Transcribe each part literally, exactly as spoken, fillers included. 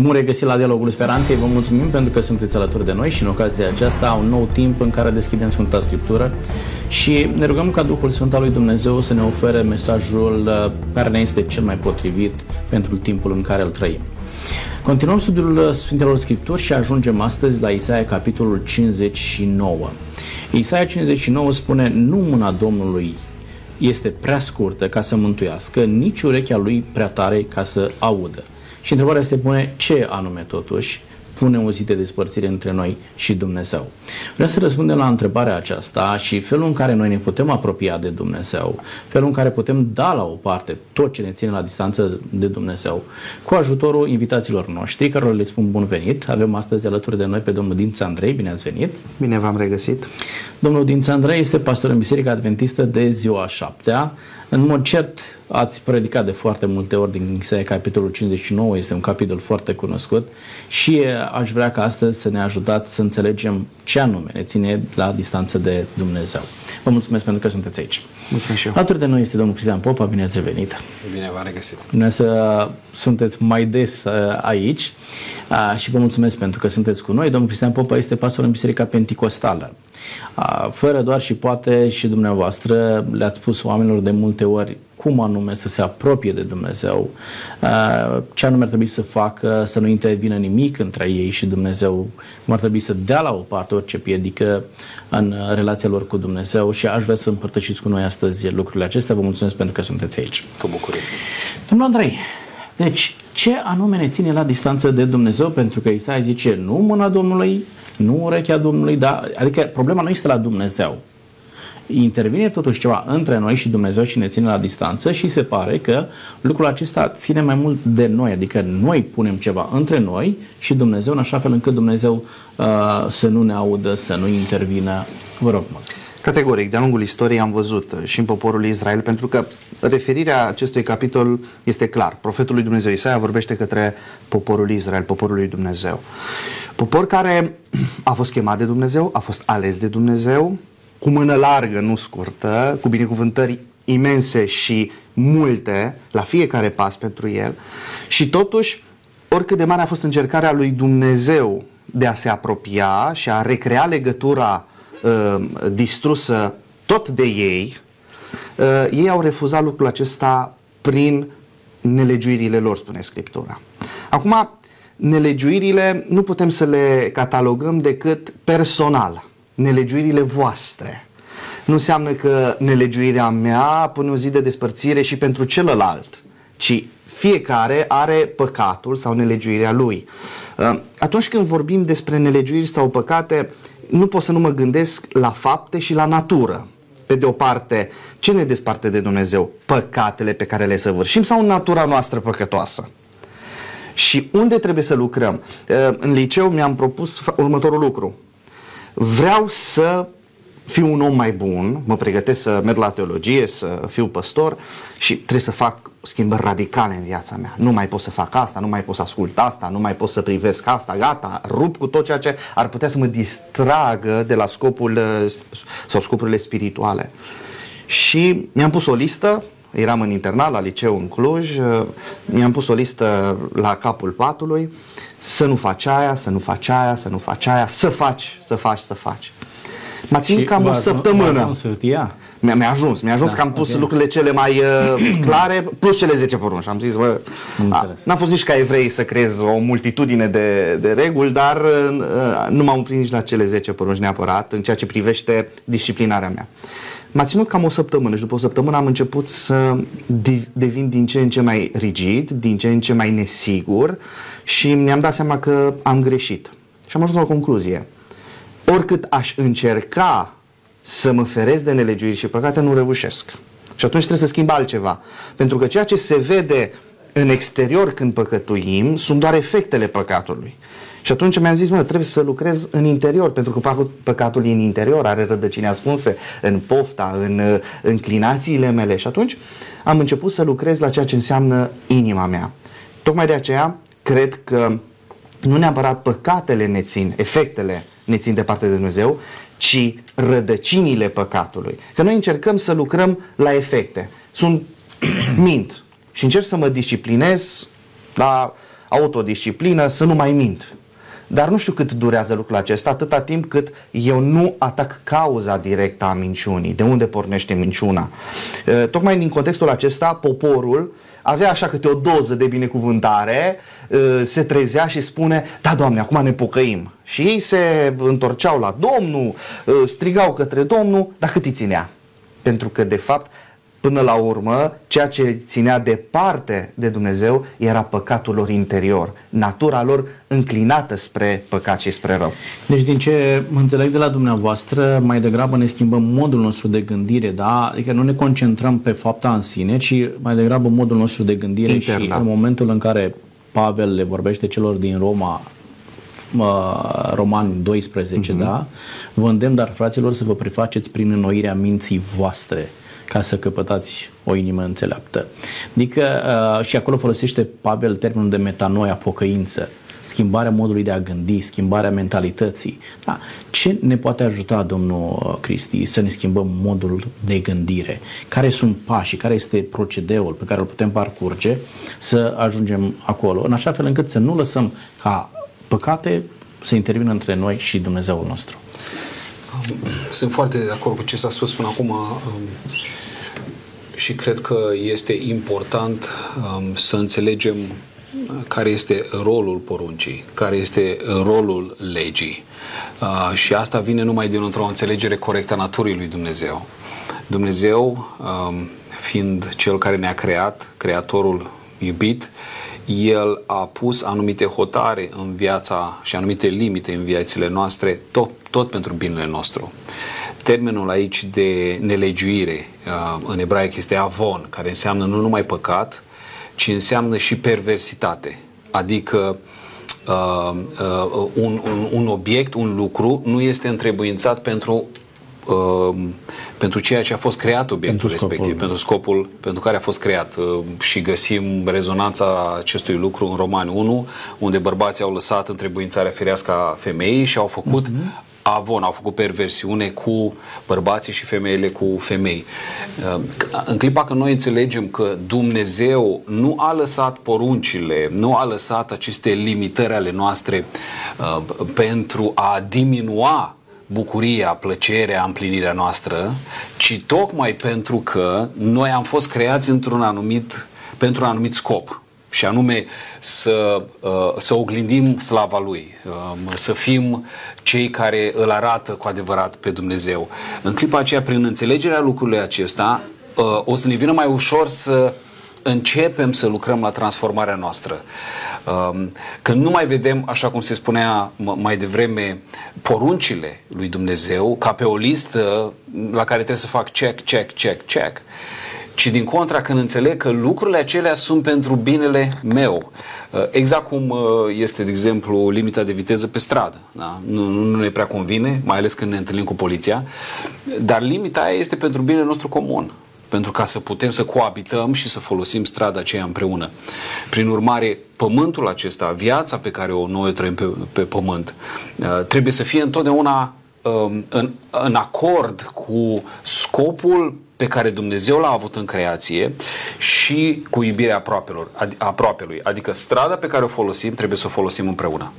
Bun regăsit la Dialogul Speranței, vă mulțumim pentru că sunteți alături de noi și în ocazia aceasta un nou timp în care deschidem Sfânta Scriptură și ne rugăm ca Duhul Sfânt al lui Dumnezeu să ne ofere mesajul care ne este cel mai potrivit pentru timpul în care îl trăim. Continuăm studiul Sfintelor Scripturi și ajungem astăzi la Isaia, capitolul cincizeci și nouă. Isaia cincizeci și nouă spune: nu mâna Domnului este prea scurtă ca să mântuiască, nici urechea lui prea tare ca să audă. Și întrebarea se pune: ce anume totuși pune o zi de despărțire între noi și Dumnezeu? Vreau să răspundem la întrebarea aceasta și felul în care noi ne putem apropia de Dumnezeu, felul în care putem da la o parte tot ce ne ține la distanță de Dumnezeu, cu ajutorul invitațiilor noștri, care le spun bun venit. Avem astăzi alături de noi pe domnul Dinț Andrei. Bine ați venit! Bine v-am regăsit! Domnul Dinț Andrei este pastor în Biserica Adventistă de ziua șaptea. În mod cert, ați predicat de foarte multe ori din Isaia, capitolul cincizeci și nouă, este un capitol foarte cunoscut și aș vrea ca astăzi să ne ajutați să înțelegem ce anume ne ține la distanță de Dumnezeu. Vă mulțumesc pentru că sunteți aici. Mulțumesc și eu. Alături de noi este domnul Cristian Popa, bine ați venit. Bine v-am regăsit. Bine să sunteți mai des aici și vă mulțumesc pentru că sunteți cu noi. Domnul Cristian Popa este pastor în Biserica Penticostală. Fără doar și poate și dumneavoastră le-ați spus oamenilor de multe ori cum anume să se apropie de Dumnezeu, ce anume ar trebui să facă, să nu intervină nimic între ei și Dumnezeu, cum ar trebui să dea la o parte orice piedică în relația lor cu Dumnezeu și aș vrea să împărtășiți cu noi astăzi lucrurile acestea. Vă mulțumesc pentru că sunteți aici. Cu bucurie. Domnul Andrei, deci ce anume ne ține la distanță de Dumnezeu? Pentru că Isaia zice nu mâna Domnului, nu urechea Domnului, dar, adică problema nu este la Dumnezeu. Intervine totuși ceva între noi și Dumnezeu și ne ține la distanță și se pare că lucrul acesta ține mai mult de noi, adică noi punem ceva între noi și Dumnezeu în așa fel încât Dumnezeu uh, să nu ne audă, să nu intervină. Vă rog. Categoric, de-a lungul istoriei am văzut și în poporul Israel, pentru că referirea acestui capitol este clar. Profetul lui Dumnezeu Isaia vorbește către poporul Israel, poporul lui Dumnezeu. Popor care a fost chemat de Dumnezeu, a fost ales de Dumnezeu, cu mână largă, nu scurtă, cu binecuvântări imense și multe la fiecare pas pentru el și totuși, oricât de mare a fost încercarea lui Dumnezeu de a se apropia și a recrea legătura uh, distrusă tot de ei, uh, ei au refuzat lucrul acesta prin nelegiuirile lor, spune Scriptura. Acum, nelegiuirile nu putem să le catalogăm decât personal. Nelegiuirile voastre. Nu înseamnă că nelegiuirea mea pune o zi de despărțire și pentru celălalt, ci fiecare are păcatul sau nelegiuirea lui. Atunci când vorbim despre nelegiuiri sau păcate, nu pot să nu mă gândesc la fapte și la natură. Pe de o parte, ce ne desparte de Dumnezeu? Păcatele pe care le săvârșim sau natura noastră păcătoasă? Și unde trebuie să lucrăm? În liceu mi-am propus următorul lucru. Vreau să fiu un om mai bun, mă pregătesc să merg la teologie, să fiu păstor și trebuie să fac schimbări radicale în viața mea. Nu mai pot să fac asta, nu mai pot să ascult asta, nu mai pot să privesc asta, gata, rup cu tot ceea ce ar putea să mă distragă de la scopul sau scopurile spirituale. Și mi-am pus o listă, eram în internat la liceu în Cluj, mi-am pus o listă la capul patului. Să nu faci aia, să nu faci aia, să nu faci aia, să faci, să faci, să faci. M-a ținut cam o săptămână. Mi-a ajuns, mi-a ajuns da, că am pus okay. lucrurile cele mai uh, clare, plus cele zece porunci. Am zis, bă, n-a fost nici ca evrei să creez o multitudine de, de reguli, dar uh, nu m-am oprit nici la cele zece porunci neapărat, în ceea ce privește disciplinarea mea. M-a ținut cam o săptămână și după o săptămână am început să devin din ce în ce mai rigid, din ce în ce mai nesigur și mi-am dat seama că am greșit. Și am ajuns la o concluzie. Oricât aș încerca să mă feresc de nelegiuiri și păcate, nu reușesc. Și atunci trebuie să schimb altceva. Pentru că ceea ce se vede în exterior când păcătuim sunt doar efectele păcatului. Și atunci mi-am zis, mă, trebuie să lucrez în interior, pentru că păcatul e în interior, are rădăcini ascunse în pofta, în înclinațiile mele. Și atunci am început să lucrez la ceea ce înseamnă inima mea. Tocmai de aceea, cred că nu neapărat păcatele ne țin, efectele ne țin departe de Dumnezeu, ci rădăcinile păcatului. Că noi încercăm să lucrăm la efecte. Sunt mint și încerc să mă disciplinez la autodisciplină, să nu mai mint. Dar nu știu cât durează lucrul acesta, atâta timp cât eu nu atac cauza directă a minciunii, de unde pornește minciuna. Tocmai din contextul acesta, poporul avea așa câte o doză de binecuvântare, se trezea și spune: da, Doamne, acum ne pocăim. Și ei se întorceau la Domnul, strigau către Domnul, dar cât îi ținea? Pentru că, de fapt, până la urmă, ceea ce ținea departe de Dumnezeu era păcatul lor interior, natura lor înclinată spre păcat și spre rău. Deci, din ce înțeleg de la dumneavoastră, mai degrabă ne schimbăm modul nostru de gândire, da? Adică nu ne concentrăm pe fapta în sine, ci mai degrabă modul nostru de gândire intern, și da. În momentul în care Pavel le vorbește celor din Roma, Romani doisprezece, uh-huh. da? Vă îndemn, dar fraților, să vă prefaceți prin înnoirea minții voastre, ca să căpătați o inimă înțeleaptă. Adică uh, și acolo folosește Pavel termenul de metanoia, pocăință, schimbarea modului de a gândi, schimbarea mentalității. Da. Ce ne poate ajuta, domnul Cristi, să ne schimbăm modul de gândire? Care sunt pașii, care este procedeul pe care îl putem parcurge să ajungem acolo, în așa fel încât să nu lăsăm ca păcate să intervină între noi și Dumnezeul nostru? Sunt foarte de acord cu ce s-a spus până acum și cred că este important să înțelegem care este rolul poruncii, care este rolul legii. Și asta vine numai dintr-o înțelegere corectă a naturii lui Dumnezeu. Dumnezeu, fiind Cel care ne-a creat, Creatorul iubit, El a pus anumite hotare în viața și anumite limite în viețile noastre, tot, tot pentru binele nostru. Termenul aici de nelegiuire în ebraic este avon, care înseamnă nu numai păcat, ci înseamnă și perversitate. Adică uh, uh, un, un, un obiect, un lucru nu este întrebuințat pentru pentru ceea ce a fost creat obiectul pentru respectiv, scopul. pentru scopul pentru care a fost creat. Și găsim rezonanța acestui lucru în Romani unu, unde bărbații au lăsat întrebuințarea firească a femeii și au făcut uh-huh. avon, au făcut perversiune cu bărbații și femeile cu femei. În clipa când noi înțelegem că Dumnezeu nu a lăsat poruncile, nu a lăsat aceste limitări ale noastre pentru a diminua bucuria, plăcerea, împlinirea noastră, ci tocmai pentru că noi am fost creați într-un anumit, pentru un anumit scop, și anume să, să oglindim slava Lui, să fim cei care îl arată cu adevărat pe Dumnezeu. În clipa aceea, prin înțelegerea lucrurilor acesta, o să ne vină mai ușor să începem să lucrăm la transformarea noastră. Când nu mai vedem, așa cum se spunea mai devreme, poruncile lui Dumnezeu ca pe o listă la care trebuie să fac check, check, check, check, ci din contra, când înțeleg că lucrurile acelea sunt pentru binele meu. Exact cum este, de exemplu, limita de viteză pe stradă. Da? Nu, nu ne prea convine, mai ales când ne întâlnim cu poliția, dar limita aia este pentru binele nostru comun, pentru ca să putem să coabităm și să folosim strada aceea împreună. Prin urmare, pământul acesta, viața pe care o noi trăim pe, pe pământ, trebuie să fie întotdeauna în, în acord cu scopul pe care Dumnezeu l-a avut în creație și cu iubirea aproapelor, aproapelui. Adică strada pe care o folosim trebuie să o folosim împreună.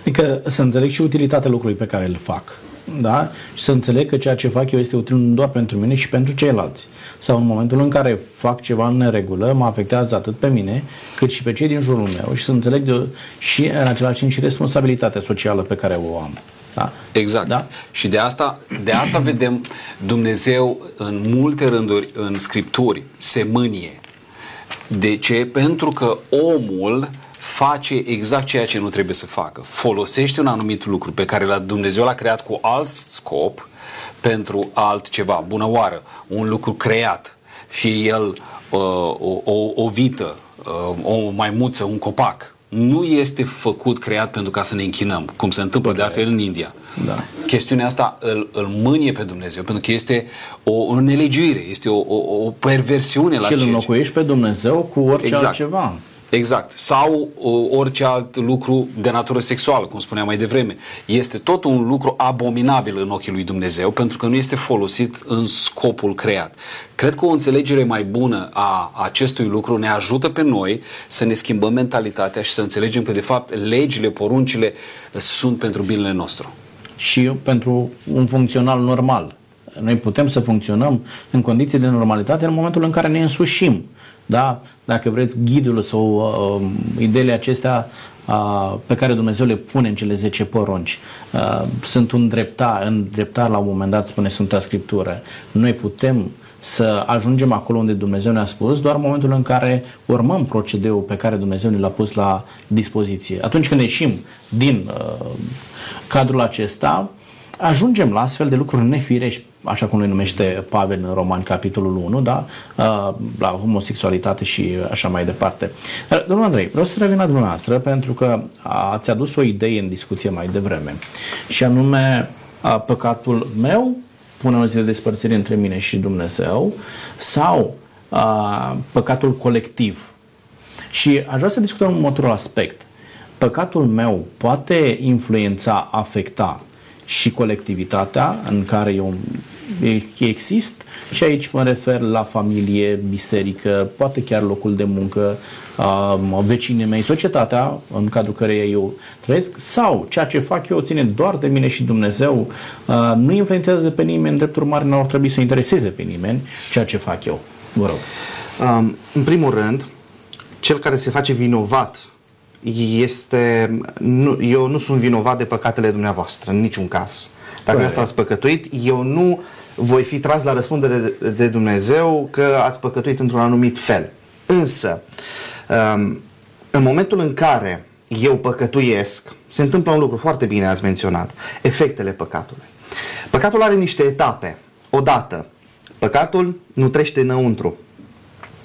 Adică să înțeleg și utilitatea lucrului pe care îl fac. Da? Și să înțeleg că ceea ce fac eu este util nu doar pentru mine, ci pentru ceilalți. Sau în momentul în care fac ceva în neregulă, mă afectează atât pe mine, cât și pe cei din jurul meu, și să înțeleg de, și în același timp și responsabilitatea socială pe care o am. Da? Exact. Da? Și de asta, de asta vedem Dumnezeu în multe rânduri în Scripturi se mânie. De ce? Pentru că omul face exact ceea ce nu trebuie să facă. Folosește un anumit lucru pe care Dumnezeu l-a creat cu alt scop pentru altceva. Bună oară, un lucru creat, fie el uh, o, o, o vită, uh, o maimuță, un copac, nu este făcut, creat pentru ca să ne închinăm, cum se întâmplă de altfel în India. Da. Chestiunea asta îl, îl mânie pe Dumnezeu, pentru că este o nelegiuire, este o, o, o perversiune. Și la îl înlocuiești pe Dumnezeu cu orice exact. altceva. Exact. Sau orice alt lucru de natură sexuală, cum spuneam mai devreme. Este tot un lucru abominabil în ochii lui Dumnezeu, pentru că nu este folosit în scopul creat. Cred că o înțelegere mai bună a acestui lucru ne ajută pe noi să ne schimbăm mentalitatea și să înțelegem că, de fapt, legile, poruncile sunt pentru binele nostru. Și pentru un funcțional normal. Noi putem să funcționăm în condiții de normalitate în momentul în care ne însușim. Da? Dacă vreți, ghidul sau uh, ideile acestea uh, pe care Dumnezeu le pune în cele zece porunci uh, sunt un dreptar, în dreptar la un moment dat spune Sfânta Scriptură. Noi putem să ajungem acolo unde Dumnezeu ne-a spus doar în momentul în care urmăm procedeul pe care Dumnezeu ne l-a pus la dispoziție. Atunci când ieșim din uh, cadrul acesta, ajungem la astfel de lucruri nefirești, așa cum le numește Pavel în Roman, capitolul unu, da? La homosexualitate și așa mai departe. Dar, domnul Andrei, vreau să revin la dumneavoastră, pentru că ați adus o idee în discuție mai devreme, și anume păcatul meu pune o zi de despărțire între mine și Dumnezeu, sau a, păcatul colectiv. Și aș vrea să discutăm următorul aspect. Păcatul meu poate influența, afecta și colectivitatea în care eu exist, și aici mă refer la familie, biserică, poate chiar locul de muncă, vecinii mei, societatea în cadrul căreia eu trăiesc, sau ceea ce fac eu ține doar de mine și Dumnezeu, nu influențează pe nimeni, în drept urmare nu ar trebui să intereseze pe nimeni ceea ce fac eu. Vă rog. Um, în primul rând, cel care se face vinovat este, nu, eu nu sunt vinovat de păcatele dumneavoastră, în niciun caz. Dacă asta ați păcătuit, eu nu voi fi tras la răspundere de, de Dumnezeu că ați păcătuit într-un anumit fel. Însă, în momentul în care eu păcătuiesc, se întâmplă un lucru, foarte bine ați menționat, efectele păcatului. Păcatul are niște etape. Odată, păcatul nutrește înăuntru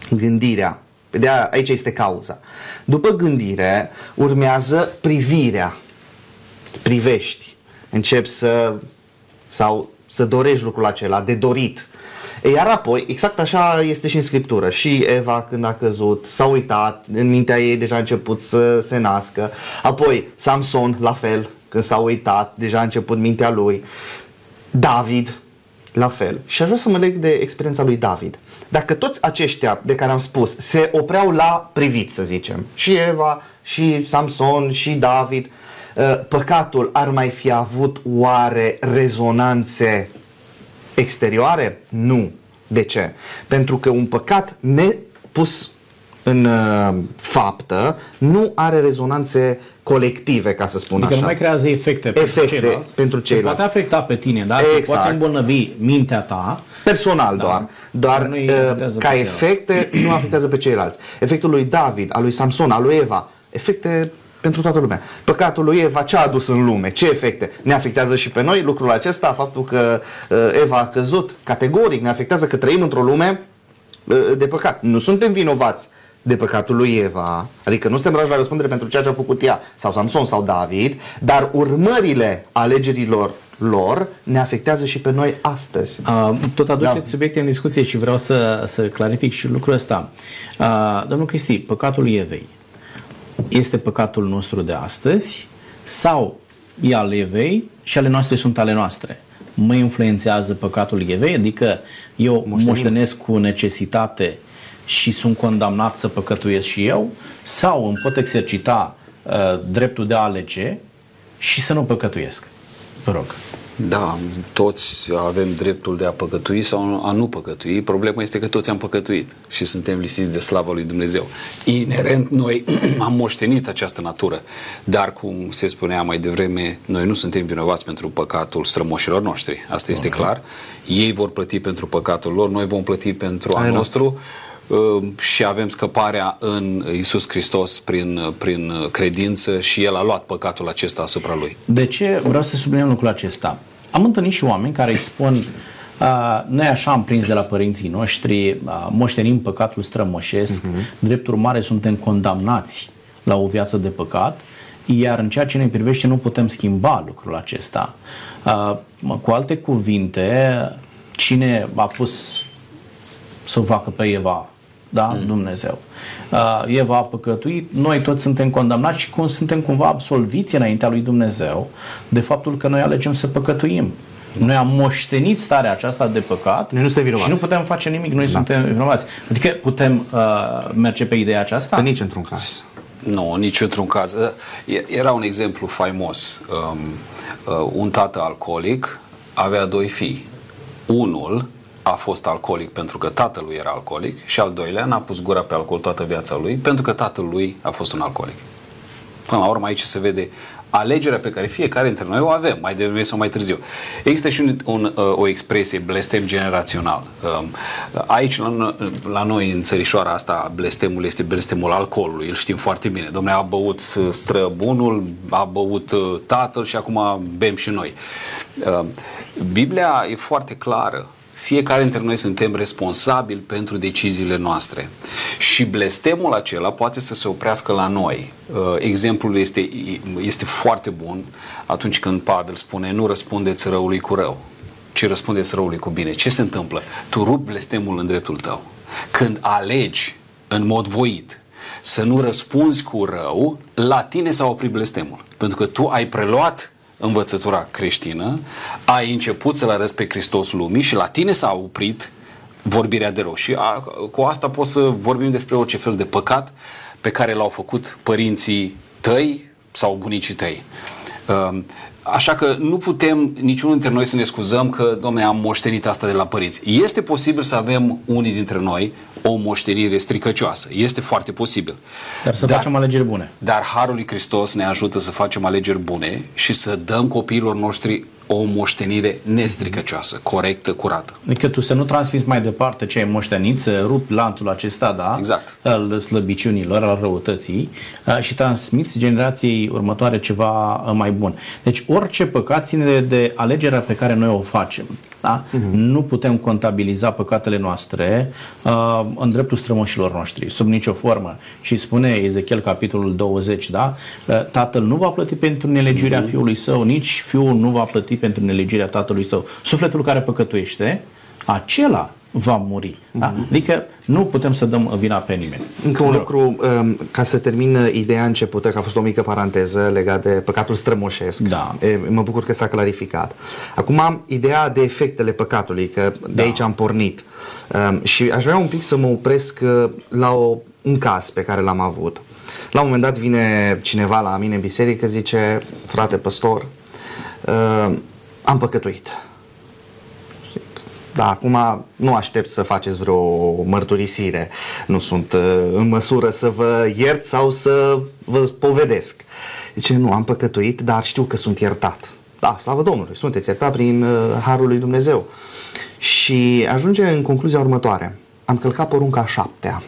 gândirea. De aici este cauza. După gândire urmează privirea. Privești. Începi să sau să dorești lucrul acela, de dorit. Iar apoi, exact așa este și în Scriptură. Și Eva, când a căzut, s-a uitat, în mintea ei deja a început să se nască. Apoi Samson, la fel, când s-a uitat, deja a început mintea lui. David, la fel. Și aș vrea să mă leg de experiența lui David. Dacă toți aceștia de care am spus se opreau la privit, să zicem, și Eva, și Samson, și David, păcatul ar mai fi avut oare rezonanțe exterioare? Nu. De ce? Pentru că un păcat nepus în faptă nu are rezonanțe colective, ca să spun adică așa. Adică nu mai creează efecte, efecte pentru ceilalți. Pentru ceilalți. Poate afecta pe tine, dar exact. Poate îmbolnăvi mintea ta. Personal da. doar. Doar uh, ca efecte nu afectează pe ceilalți. Efectul lui David, al lui Samson, al lui Eva, efecte pentru toată lumea. Păcatul lui Eva ce a adus în lume? Ce efecte? Ne afectează și pe noi lucrul acesta, faptul că uh, Eva a căzut, categoric ne afectează că trăim într-o lume uh, de păcat. Nu suntem vinovați de păcatul lui Eva, adică nu suntem trași la răspundere pentru ceea ce a făcut ea, sau Samson sau David, dar urmările alegerilor lor ne afectează și pe noi astăzi. Uh, tot aduceți da. subiecte în discuție și vreau să, să clarific și lucrul ăsta. Uh, domnul Cristi, păcatul Evei este păcatul nostru de astăzi sau e al Evei și ale noastre sunt ale noastre? Mă influențează păcatul Evei, adică eu moștenim. moștenesc cu necesitate și sunt condamnat să păcătuiesc și eu, sau îmi pot exercita uh, dreptul de a alege și să nu păcătuiesc? Vă rog. Da, toți avem dreptul de a păcătui sau a nu păcătui. Problema este că toți am păcătuit și suntem lipsiți de slava lui Dumnezeu. Inerent noi am moștenit această natură, dar cum se spunea mai devreme, noi nu suntem vinovați pentru păcatul strămoșilor noștri. Asta este clar. Ei vor plăti pentru păcatul lor, noi vom plăti pentru al nostru. Și avem scăparea în Iisus Hristos prin, prin credință și El a luat păcatul acesta asupra Lui. De ce vreau să subliniem lucrul acesta? Am întâlnit și oameni care îi spun uh, noi așa am prins de la părinții noștri, uh, moștenim păcatul strămoșesc, uh-huh. drept urmare suntem condamnați la o viață de păcat, iar în ceea ce ne privește nu putem schimba lucrul acesta. Uh, cu alte cuvinte, cine a pus să o facă pe Eva da? Mm. Dumnezeu. Uh, Eva a păcătuit, noi toți suntem condamnați și cum suntem cumva absolviți înaintea lui Dumnezeu de faptul că noi alegem să păcătuim. Noi am moștenit starea aceasta de păcat nu și nu putem face nimic, noi da. suntem vinovați. Adică putem uh, merge pe ideea aceasta? Că nici într-un caz. Nu, nici într-un caz. Era un exemplu faimos. Um, uh, un tată alcoolic avea doi fii. Unul a fost alcoolic pentru că tatălui era alcoolic și al doilea n-a pus gura pe alcool toată viața lui pentru că tatălui a fost un alcoolic. Până la urmă aici se vede alegerea pe care fiecare dintre noi o avem, mai devreme sau mai târziu. Există și un, un, o expresie, blestem generațional. Aici, la, la noi, în țărișoara asta, blestemul este blestemul alcoolului, îl știm foarte bine. Dom'le, a băut străbunul, a băut tatăl și acum bem și noi. Biblia e foarte clară. Fiecare dintre noi suntem responsabili pentru deciziile noastre. Și blestemul acela poate să se oprească la noi. Exemplul este, este foarte bun atunci când Pavel spune: nu răspundeți răului cu rău, ci răspundeți răului cu bine. Ce se întâmplă? Tu rupi blestemul în dreptul tău. Când alegi în mod voit să nu răspunzi cu rău, la tine s-a oprit blestemul. Pentru că tu ai preluat învățătura creștină, ai început să-L arăți pe Hristos lumii și la tine s-a oprit vorbirea de rău. Și a, cu asta poți să vorbim despre orice fel de păcat pe care l-au făcut părinții tăi sau bunicii tăi. Așa că nu putem niciunul dintre noi să ne scuzăm că, dom'le, am moștenit asta de la părinți. Este posibil să avem unii dintre noi o moștenire stricăcioasă. Este foarte posibil. Dar să dar, facem alegeri bune. Dar Harul lui Hristos ne ajută să facem alegeri bune și să dăm copiilor noștri o moștenire nestricăcioasă, corectă, curată. Adică tu să nu transmiți mai departe ce ai moștenit, să rupi lanțul acesta, da? Exact. Al slăbiciunilor, al răutății și transmiți generației următoare ceva mai bun. Deci orice păcat ține de, de alegerea pe care noi o facem. Da? Uh-huh. Nu putem contabiliza păcatele noastre uh, în dreptul strămoșilor noștri, sub nicio formă. Și spune Ezechiel, capitolul douăzeci, da? Uh, tatăl nu va plăti pentru nelegiuirea uh-huh. fiului său, nici fiul nu va plăti pentru nelegiuirea tatălui său. Sufletul care păcătuiește, acela va muri. Uh-huh. Da? Adică nu putem să dăm vina pe nimeni. Încă un lucru, um, ca să termin ideea începută, că a fost o mică paranteză legată de păcatul strămoșesc. Da. E, mă bucur că s-a clarificat. Acum, ideea de efectele păcatului, că de da. aici am pornit. Um, și aș vrea un pic să mă opresc uh, la o, un caz pe care l-am avut. La un moment dat vine cineva la mine în biserică, zice: frate păstor, uh, am păcătuit. Da, acum nu aștept să faceți vreo mărturisire, nu sunt în măsură să vă iert sau să vă povedesc. Zice: nu, am păcătuit, dar știu că sunt iertat. Da, slavă Domnului, sunteți iertat prin Harul lui Dumnezeu. Și ajunge în concluzia următoare: am călcat porunca a șaptea.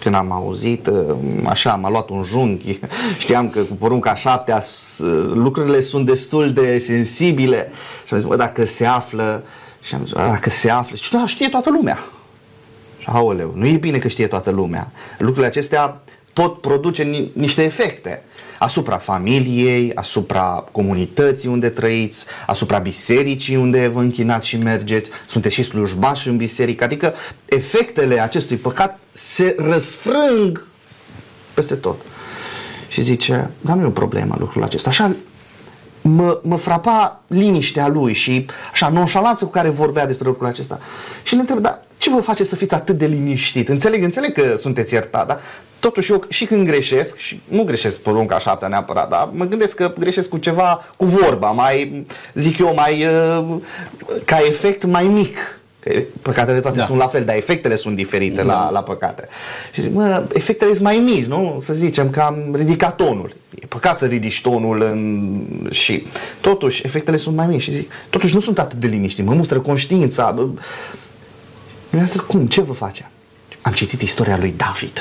Când am auzit, așa, m-a luat un junghi, știam că cu porunca a șaptea lucrurile sunt destul de sensibile. Și am zis: bă, dacă se află. Și am zis: dacă se află, și da, știe toată lumea. Și aoleu, nu e bine că știe toată lumea. Lucrurile acestea pot produce ni- niște efecte asupra familiei, asupra comunității unde trăiți, asupra bisericii unde vă închinați și mergeți, sunteți și slujbași în biserică. Adică efectele acestui păcat se răsfrâng peste tot. Și zice: dar nu e o problemă lucrul acesta. Așa mă, mă frapa liniștea lui și așa nonșalanță cu care vorbea despre lucrul acesta. Și le întreb: dar ce vă face să fiți atât de liniștit? Înțeleg, înțeleg că sunteți iertat, dar totuși eu și când greșesc, și nu greșesc porunca a șaptea neapărat, dar mă gândesc că greșesc cu ceva, cu vorba, mai, zic eu, mai ca efect mai mic. Că păcatele toate da. sunt la fel, dar efectele sunt diferite da. la, la păcate. Și zic: mă, efectele sunt mai mici, nu? Să zicem că am ridicat tonul. E păcat să ridici tonul în... și totuși efectele sunt mai mici. Și zic: totuși nu sunt atât de liniștit, mă mustră conștiința. Mi-a zis: cum? Ce vă face? Am citit istoria lui David.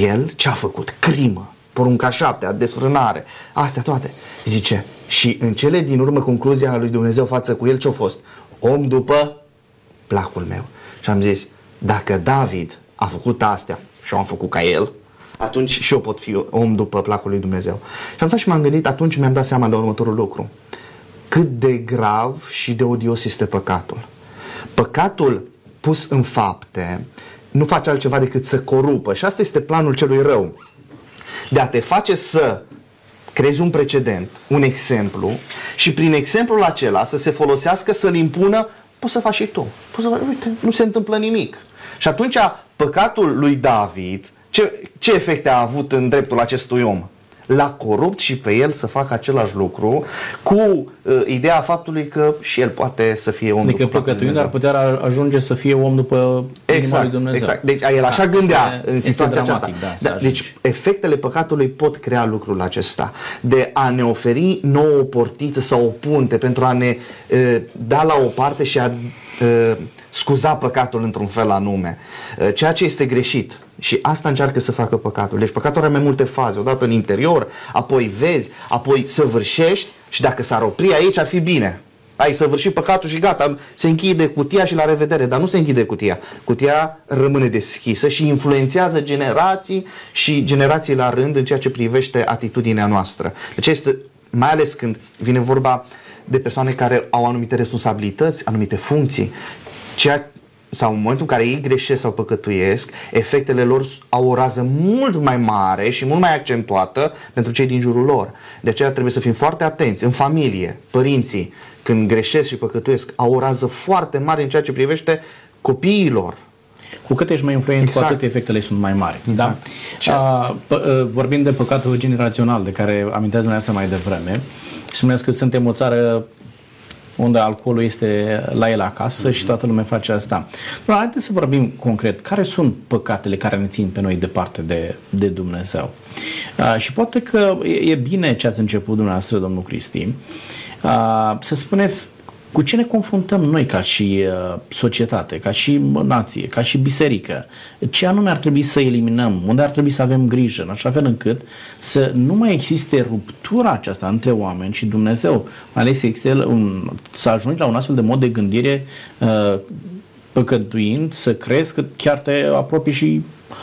El ce a făcut? Crimă, porunca șaptea, desfrânare, astea toate. Zice: și în cele din urmă concluzia lui Dumnezeu față cu el ce-a fost? Om după placul meu. Și am zis: dacă David a făcut astea și eu am făcut ca el, atunci și eu pot fi om după placul lui Dumnezeu. Și am stat și m-am gândit, atunci mi-am dat seama de următorul lucru: cât de grav și de odios este păcatul. Păcatul pus în fapte nu face altceva decât să corupă. Și asta este planul celui rău. De a te face să crezi un precedent, un exemplu, și prin exemplul acela să se folosească, să-l impună, poți să faci și tu. Poți să faci, uite, nu se întâmplă nimic. Și atunci păcatul lui David, ce, ce efecte a avut în dreptul acestui om? L-a corupt și pe el să facă același lucru, cu uh, ideea faptului că și el poate să fie om adică după Dumnezeu. Adică ar putea ajunge să fie om după exact, lui Dumnezeu. Exact, deci el așa da, gândea este, în situația dramatic, aceasta. Da, da, deci efectele păcatului pot crea lucrul acesta. De a ne oferi nouă o portiță sau o punte pentru a ne uh, da la o parte și a uh, scuza păcatul într-un fel anume. Uh, ceea ce este greșit. Și asta încearcă să facă păcatul. Deci păcatul are mai multe faze. Odată în interior, apoi vezi, apoi săvârșești și dacă s-ar opri aici ar fi bine. Ai săvârșit păcatul și gata, se închide cutia și la revedere. Dar nu se închide cutia. Cutia rămâne deschisă și influențează generații și generații la rând în ceea ce privește atitudinea noastră. Deci este, mai ales când vine vorba de persoane care au anumite responsabilități, anumite funcții, ceea sau în momentul în care ei greșesc sau păcătuiesc, efectele lor au o rază mult mai mare și mult mai accentuată pentru cei din jurul lor. De aceea trebuie să fim foarte atenți în familie, părinții, când greșesc și păcătuiesc, au o rază foarte mare în ceea ce privește copiilor. Cu cât ești mai influent, exact, cu atât efectele sunt mai mari. Exact. Da? A, p- vorbim de păcatul generațional, de care amintează dumneavoastră mai devreme. Spuneați că suntem o țară unde alcoolul este la el acasă, mm-hmm, și toată lumea face asta. Dar haideți să vorbim concret. Care sunt păcatele care ne țin pe noi departe de, de Dumnezeu? Uh, și poate că e, e bine ce ați început dumneavoastră, domnul Cristi, uh, să spuneți cu ce ne confruntăm noi ca și uh, societate, ca și nație, ca și biserică. Ce anume ar trebui să eliminăm, unde ar trebui să avem grijă, în așa fel încât să nu mai existe ruptura aceasta între oameni și Dumnezeu. Ales un, să ajungi la un astfel de mod de gândire uh, păcătuind, să crezi că chiar te apropii și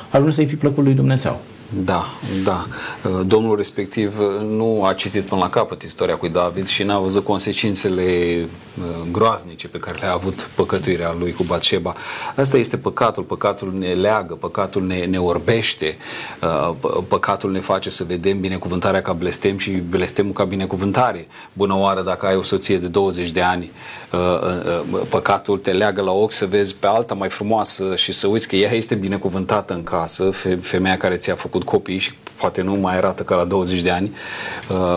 ajungi să-i fii plăcut lui Dumnezeu. Da, da. Domnul respectiv nu a citit până la capăt istoria cu David și n-a văzut consecințele groaznice pe care le-a avut păcătuirea lui cu Batșeba. Asta este păcatul. Păcatul ne leagă, păcatul ne, ne orbește, păcatul ne face să vedem binecuvântarea ca blestem și blestemul ca binecuvântare. Bună oară dacă ai o soție de douăzeci de ani, păcatul te leagă la ochi să vezi pe alta mai frumoasă și să uiți că ea este binecuvântată în casă, femeia care ți-a făcut copii și poate nu mai arată ca la douăzeci de ani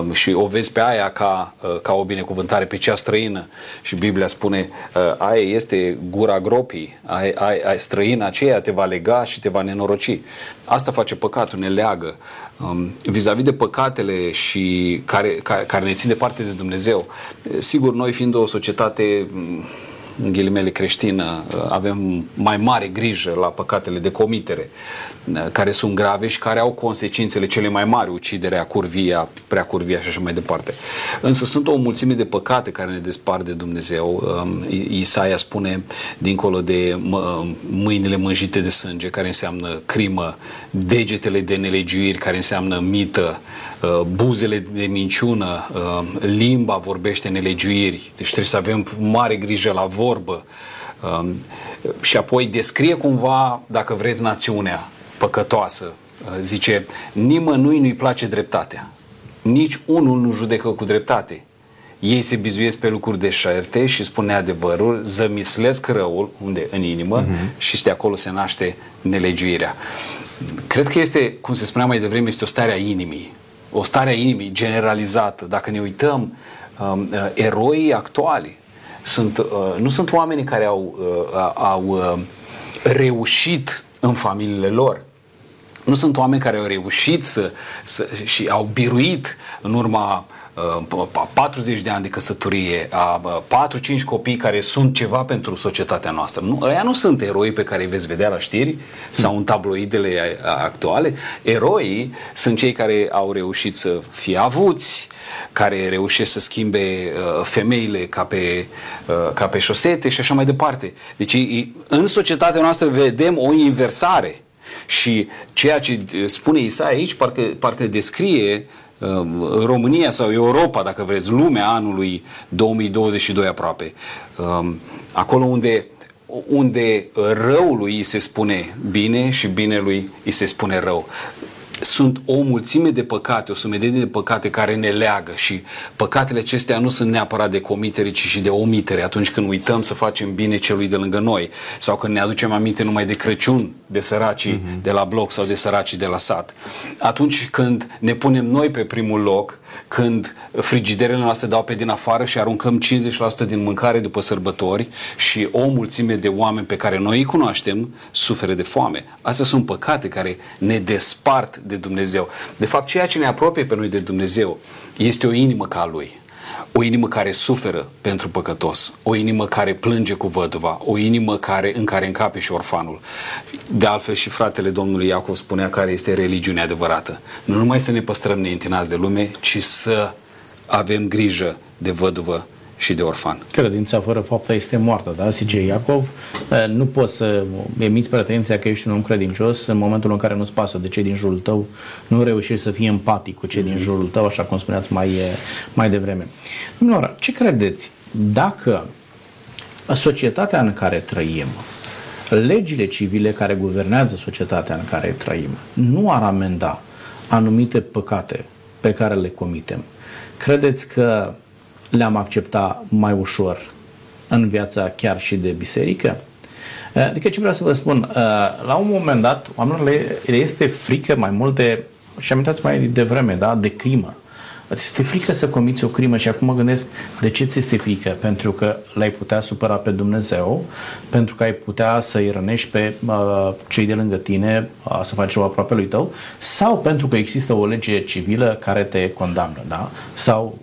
uh, și o vezi pe aia ca, uh, ca o binecuvântare, pe cea străină, și Biblia spune uh, aia este gura gropii, ai, ai, ai străina aceea te va lega și te va nenoroci. Asta face păcatul, ne leagă. Um, vis-a-vis de păcatele și care, care, care ne țin departe de Dumnezeu, sigur, noi fiind o societate în ghilimele creștină, avem mai mare grijă la păcatele de comitere, care sunt grave și care au consecințele cele mai mari, uciderea, curvia, prea curvia și așa mai departe. Însă sunt o mulțime de păcate care ne despart de Dumnezeu. Isaia spune, dincolo de mâinile mânjite de sânge, care înseamnă crimă, degetele de nelegiuiri, care înseamnă mită, buzele de minciună, limba vorbește nelegiuiri, deci trebuie să avem mare grijă la vorbă. Și apoi descrie cumva, dacă vreți, națiunea păcătoasă. Zice, nimănui nu-i place dreptatea, nici unul nu judecă cu dreptate. Ei se bizuiesc pe lucruri deșerte și spun neadevărul, zămislesc răul unde în inimă, uh-huh, și de acolo se naște nelegiuirea. Cred că este, cum se spunea mai devreme, este o stare a inimii. O stare a inimii generalizată. Dacă ne uităm, um, eroii actuali sunt, uh, nu sunt oamenii care au, uh, au uh, reușit în familiile lor. Nu sunt oameni care au reușit să, să, și au biruit în urma a patruzeci de ani de căsătorie, a patru-cinci copii care sunt ceva pentru societatea noastră. Nu, ăia nu sunt eroi pe care îi veți vedea la știri sau în tabloidele actuale. Eroii sunt cei care au reușit să fie avuți, care reușesc să schimbe femeile ca pe, ca pe șosete și așa mai departe. Deci în societatea noastră vedem o inversare și ceea ce spune Isaia aici parcă, parcă descrie România sau Europa, dacă vreți, lumea anului două mii douăzeci și doi aproape, acolo unde unde răului îi se spune bine și binelui îi se spune rău. Sunt o mulțime de păcate, o sumedenie de păcate care ne leagă și păcatele acestea nu sunt neapărat de comitere, ci și de omitere. Atunci când uităm să facem bine celui de lângă noi sau când ne aducem aminte numai de Crăciun, de săracii uh-huh. de la bloc sau de săracii de la sat. Atunci când ne punem noi pe primul loc, când frigiderele noastre dau pe din afară și aruncăm cincizeci la sută din mâncare după sărbători și o mulțime de oameni pe care noi îi cunoaștem suferă de foame. Astea sunt păcate care ne despart de Dumnezeu. De fapt, ceea ce ne apropie pe noi de Dumnezeu este o inimă ca a Lui. O inimă care suferă pentru păcătos, o inimă care plânge cu văduva, o inimă care, în care încape și orfanul. De altfel și fratele Domnului Iacov spunea care este religiunea adevărată. Nu numai să ne păstrăm neîntinați de lume, ci să avem grijă de văduvă și de orfan. Credința fără faptă este moartă, da? C J Iacov, nu poți să emiți pretenția că ești un om credincios în momentul în care nu-ți pasă de cei din jurul tău, nu reușești să fii empatic cu cei mm-hmm. din jurul tău, așa cum spuneați mai, mai devreme. Domnilor, ce credeți? Dacă societatea în care trăim, legile civile care guvernează societatea în care trăim, nu ar amenda anumite păcate pe care le comitem, credeți că le-am acceptat mai ușor în viața chiar și de biserică? Adică ce vreau să vă spun, la un moment dat oamenilor le este frică mai mult de, și amintați mai devreme, da, de crimă. Îți este frică să comiți o crimă și acum mă gândesc de ce ți este frică? Pentru că l-ai putea supăra pe Dumnezeu, pentru că ai putea să-i rănești pe uh, cei de lângă tine, uh, să faci ceva aproape lui tău, sau pentru că există o lege civilă care te condamnă, da? Sau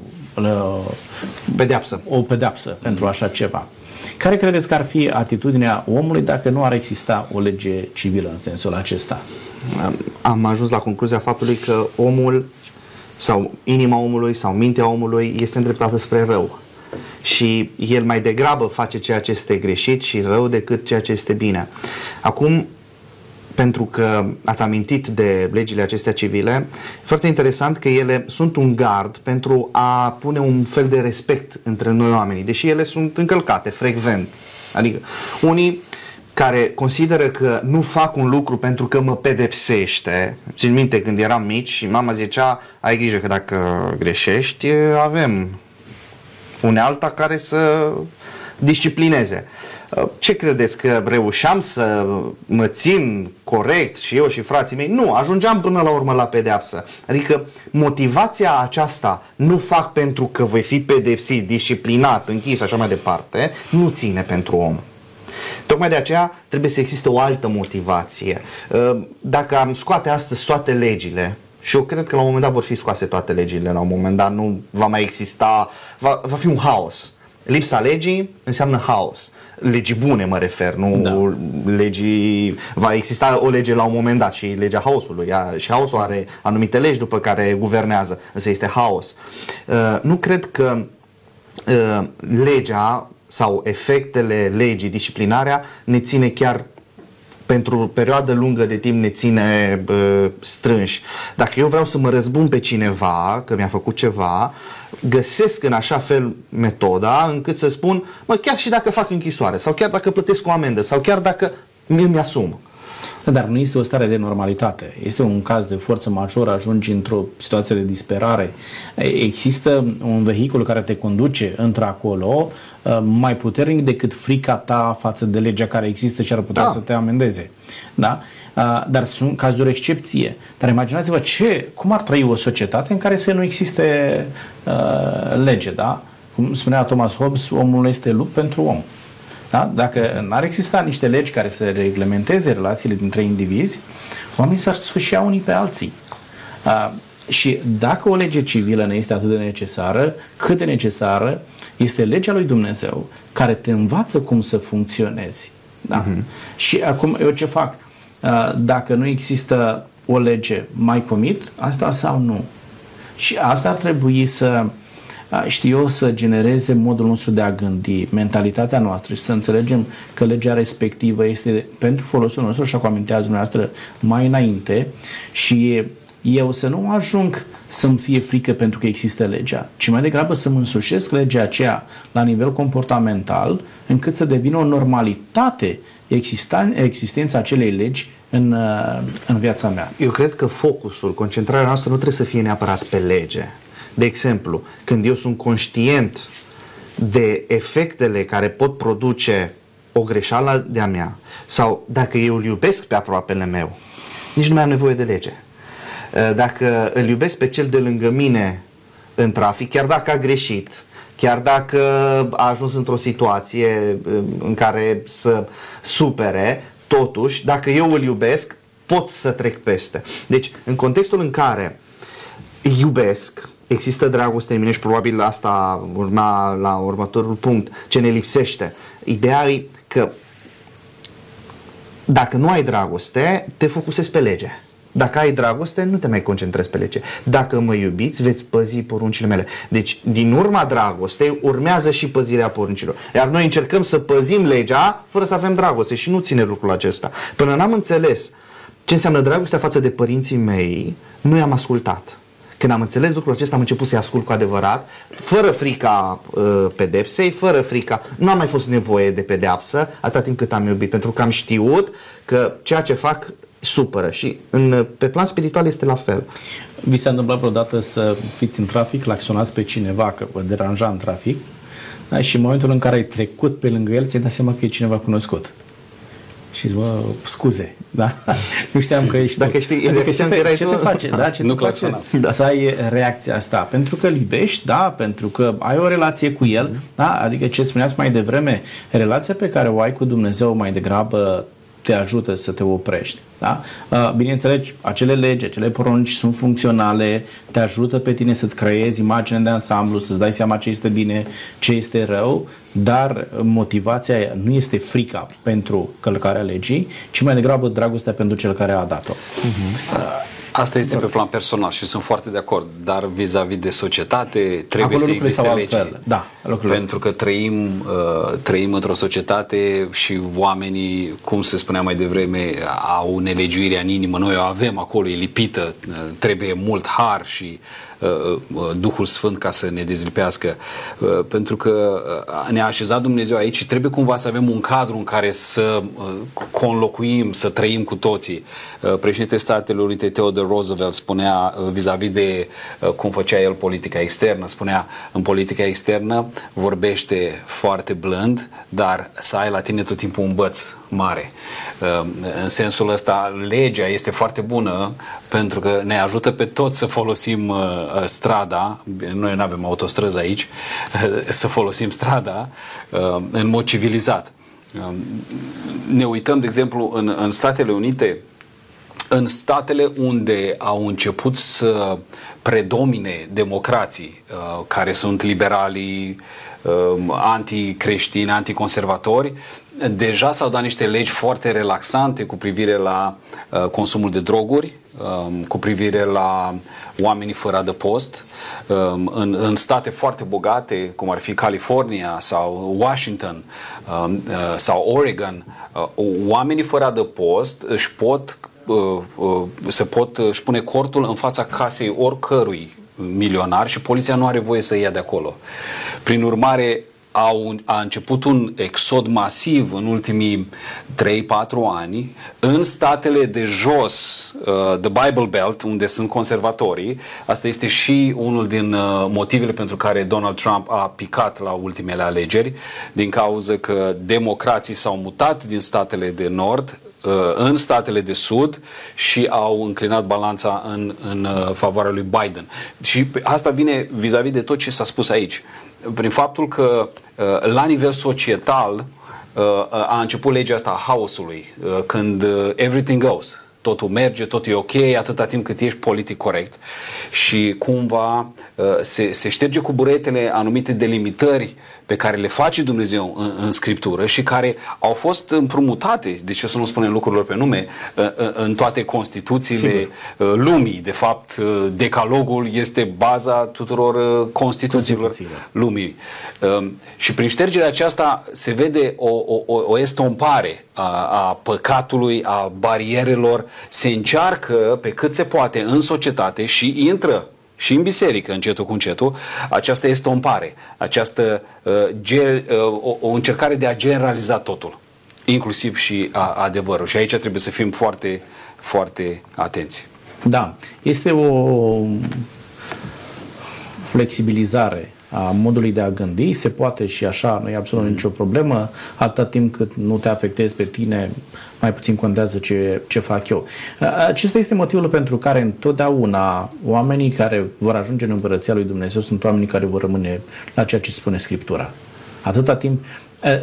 pedeapsă. O pedeapsă pentru așa ceva. Care credeți că ar fi atitudinea omului dacă nu ar exista o lege civilă în sensul acesta? Am ajuns la concluzia faptului că omul sau inima omului sau mintea omului este îndreptată spre rău și el mai degrabă face ceea ce este greșit și rău decât ceea ce este bine. Acum, pentru că ați amintit de legile acestea civile, foarte interesant că ele sunt un gard pentru a pune un fel de respect între noi oamenii, deși ele sunt încălcate frecvent. Adică unii care consideră că nu fac un lucru pentru că mă pedepsește. Țin minte când eram mici și mama zicea, ai grijă că dacă greșești, avem unealta care să disciplineze. Ce credeți, că reușeam să mă țin corect și eu și frații mei? Nu, ajungeam până la urmă la pedeapsă. Adică motivația aceasta, nu fac pentru că voi fi pedepsit, disciplinat, închis, așa mai departe, nu ține pentru om. Tocmai de aceea trebuie să existe o altă motivație. Dacă am scoate astăzi toate legile, și eu cred că la un moment dat vor fi scoase toate legile, la un moment dat nu va mai exista, va, va fi un haos. Lipsa legii înseamnă haos. Legii bune mă refer, nu da. legii, va exista o lege la un moment dat și legea haosului, și haosul are anumite legi după care guvernează, însă este haos. Uh, nu cred că uh, legea sau efectele legii, disciplinarea, ne ține chiar pentru o perioadă lungă de timp, ne ține uh, strânși. Dacă eu vreau să mă răzbun pe cineva că mi-a făcut ceva, găsesc în așa fel metoda încât să spun, mă, chiar și dacă fac închisoare sau chiar dacă plătesc o amendă sau chiar dacă îmi asum. Dar nu este o stare de normalitate. Este un caz de forță majoră, ajungi într-o situație de disperare. Există un vehicul care te conduce într-acolo mai puternic decât frica ta față de legea care există și ar putea da. să te amendeze. Da? Dar sunt cazuri excepție. Dar imaginați-vă ce, cum ar trăi o societate în care să nu existe uh, lege. Da? Cum spunea Thomas Hobbes, omul este lup pentru om. Da? Dacă n-ar exista niște legi care să reglementeze relațiile dintre indivizi, oamenii s-ar sfâșia unii pe alții. Uh, și dacă o lege civilă ne este atât de necesară, cât de necesară este legea lui Dumnezeu, care te învață cum să funcționezi. Da? Uh-huh. Și acum eu ce fac? Uh, dacă nu există o lege, mai comit asta sau nu? Și asta ar trebui să știu eu, să genereze modul nostru de a gândi, mentalitatea noastră și să înțelegem că legea respectivă este pentru folosul nostru, așa cum amintează dumneavoastră mai înainte, și eu să nu ajung să-mi fie frică pentru că există legea, ci mai degrabă să-mi însușesc legea aceea la nivel comportamental, încât să devină o normalitate existența acelei legi în, în viața mea. Eu cred că focusul, concentrarea noastră nu trebuie să fie neapărat pe lege. De exemplu, când eu sunt conștient de efectele care pot produce o greșeală de-a mea, sau dacă eu îl iubesc pe aproapele meu, nici nu mai am nevoie de lege. Dacă îl iubesc pe cel de lângă mine în trafic, chiar dacă a greșit, chiar dacă a ajuns într-o situație în care să supere, totuși, dacă eu îl iubesc, pot să trec peste. Deci, în contextul în care iubesc, există dragoste în mine și probabil asta urma la următorul punct, ce ne lipsește. Ideea e că dacă nu ai dragoste, te focusezi pe lege. Dacă ai dragoste, nu te mai concentrezi pe lege. Dacă mă iubiți, veți păzi poruncile mele. Deci, din urma dragostei, urmează și păzirea poruncilor. Iar noi încercăm să păzim legea fără să avem dragoste și nu ține lucrul acesta. Până n-am înțeles ce înseamnă dragostea față de părinții mei, nu i-am ascultat. Când am înțeles lucrul acesta, am început să-i ascult cu adevărat, fără frica uh, pedepsei, fără frica... Nu am mai fost nevoie de pedeapsă atâta timp cât am iubit, pentru că am știut că ceea ce fac supără și în, pe plan spiritual este la fel. Vi s-a întâmplat vreodată să fiți în trafic, claxonați pe cineva că vă deranja în trafic, da? Și în momentul în care ai trecut pe lângă el, ți-ai dat seama că e cineva cunoscut. Și zic, bă, scuze, da? Nu știam că ești. Dacă știi, adică știam că erai ce tu. Te face, da? Ce nu te face da. Să ai reacția asta? Pentru că îl iubești, da? Pentru că ai o relație cu el, mm. da? Adică ce spuneați mai devreme, relația pe care o ai cu Dumnezeu mai degrabă te ajută să te oprești. Da? Bineînțeles, acele legi, acele porunci sunt funcționale, te ajută pe tine să-ți creezi imaginea de ansamblu, să-ți dai seama ce este bine, ce este rău, dar motivația nu este frica pentru călcarea legii, ci mai degrabă dragostea pentru cel care a dat-o. Uh-huh. Asta este pe plan personal și sunt foarte de acord, dar vis-a-vis de societate trebuie să existe legi. Da, pentru că trăim, uh, trăim într-o societate și oamenii, cum se spunea mai devreme, au nelegiuirea în inimă. Noi o avem acolo, e lipită, uh, trebuie mult har și uh, uh, Duhul Sfânt ca să ne dezlipească. Uh, pentru că uh, ne-a așezat Dumnezeu aici și trebuie cumva să avem un cadru în care să uh, conlocuim, să trăim cu toții. Uh, președintele Statelor Unite, Theodore Roosevelt, spunea vis-a-vis de cum făcea el politica externă, spunea în politica externă vorbește foarte blând, dar să ai la tine tot timpul un băț mare. În sensul ăsta, legea este foarte bună pentru că ne ajută pe toți să folosim strada, noi nu avem autostrăzi aici, să folosim strada în mod civilizat. Ne uităm, de exemplu, în, în Statele Unite, în statele unde au început să predomine democrații, care sunt liberalii, anticreștini, anticonservatori, deja s-au dat niște legi foarte relaxante cu privire la consumul de droguri, cu privire la oamenii fără adăpost. În, în state foarte bogate, cum ar fi California sau Washington sau Oregon, oamenii fără adăpost își pot se pot își pune cortul în fața casei oricărui milionar și poliția nu are voie să ia de acolo. Prin urmare, au, a început un exod masiv în ultimii trei patru ani în statele de jos, uh, The Bible Belt, unde sunt conservatorii. Asta este și unul din uh, motivele pentru care Donald Trump a picat la ultimele alegeri, din cauza că democrații s-au mutat din statele de nord în statele de sud și au înclinat balanța în, în favoarea lui Biden. Și asta vine vis-a-vis de tot ce s-a spus aici. Prin faptul că la nivel societal a început legea asta a haosului, când everything goes. Totul merge, totul e ok, atâta timp cât ești politic corect și cumva se, se șterge cu buretele anumite delimitări pe care le face Dumnezeu în, în Scriptură și care au fost împrumutate, de ce să nu spunem lucrurilor pe nume, în toate Constituțiile Sigur. lumii. De fapt, Decalogul este baza tuturor Constituțiilor lumii. Și prin ștergerea aceasta se vede o, o, o estompare a, a păcatului, a barierelor, se încearcă pe cât se poate în societate și intră și în biserică, încetul cu încetul, această estompare, această uh, ger, uh, o, o încercare de a generaliza totul, inclusiv și a, adevărul. Și aici trebuie să fim foarte, foarte atenți. Da, este o flexibilizare a modului de a gândi, se poate și așa, nu e absolut nicio problemă, atât timp cât nu te afectezi pe tine, mai puțin contează ce, ce fac eu. Acesta este motivul pentru care întotdeauna oamenii care vor ajunge în Împărăția lui Dumnezeu sunt oamenii care vor rămâne la ceea ce spune Scriptura. Atâta timp,